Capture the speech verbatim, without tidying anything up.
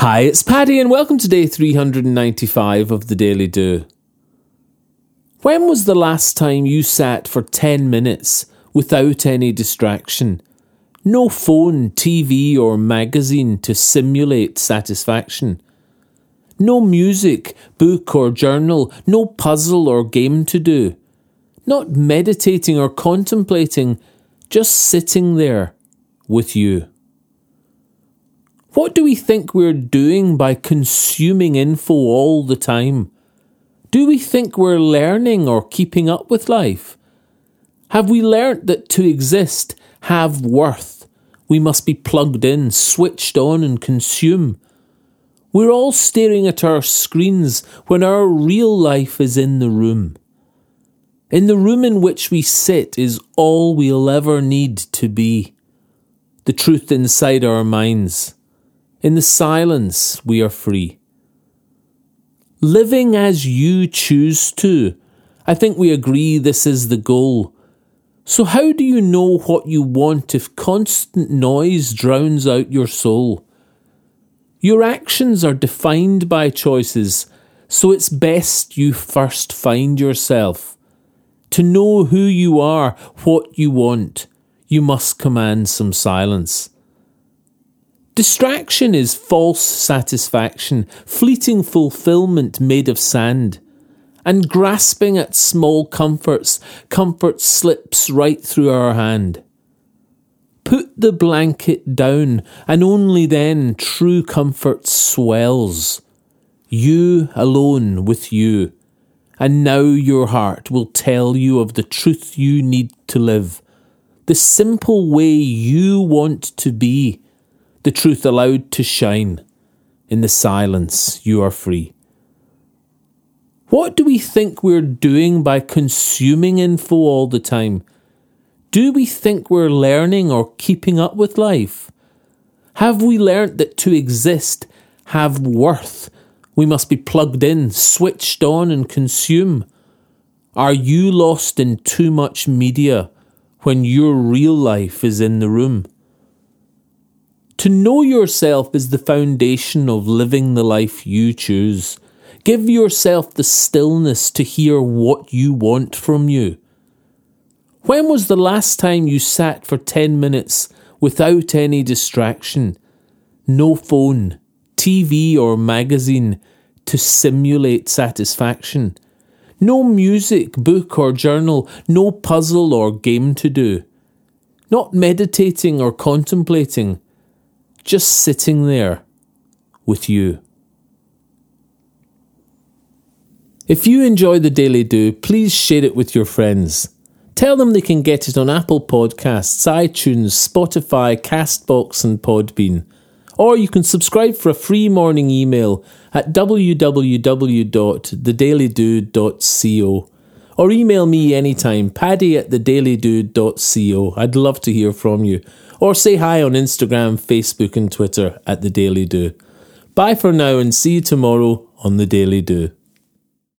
Hi, it's Paddy and welcome to day three hundred ninety-five of The Daily Do. When was the last time you sat for ten minutes without any distraction? No phone, T V or magazine to simulate satisfaction. No music, book or journal, no puzzle or game to do. Not meditating or contemplating, just sitting there with you. What do we think we're doing by consuming info all the time? Do we think we're learning or keeping up with life? Have we learnt that to exist, have worth, we must be plugged in, switched on and consume? We're all staring at our screens when our real life is in the room. In the room in which we sit is all we'll ever need to be. The truth inside our minds. In the silence, we are free. Living as you choose to. I think we agree this is the goal. So how do you know what you want if constant noise drowns out your soul? Your actions are defined by choices, so it's best you first find yourself. To know who you are, what you want, you must command some silence. Distraction is false satisfaction, fleeting fulfilment made of sand, and grasping at small comforts, comfort slips right through our hand. Put the blanket down, and only then true comfort swells. You alone with you, and now your heart will tell you of the truth you need to live, the simple way you want to be. The truth allowed to shine. In the silence, you are free. What do we think we're doing by consuming info all the time? Do we think we're learning or keeping up with life? Have we learnt that to exist, have worth, we must be plugged in, switched on and consume? Are you lost in too much media when your real life is in the room? To know yourself is the foundation of living the life you choose. Give yourself the stillness to hear what you want from you. When was the last time you sat for ten minutes without any distraction? No phone, T V or magazine to simulate satisfaction. No music, book or journal, no puzzle or game to do. Not meditating or contemplating. Just sitting there with you. If you enjoy The Daily Do, please share it with your friends. Tell them they can get it on Apple Podcasts, iTunes, Spotify, CastBox and Podbean. Or you can subscribe for a free morning email at w w w dot the daily do dot co. Or email me anytime, paddy at the daily do dot co. I'd love to hear from you. Or say hi on Instagram, Facebook and Twitter at The Daily Do. Bye for now and see you tomorrow on The Daily Do.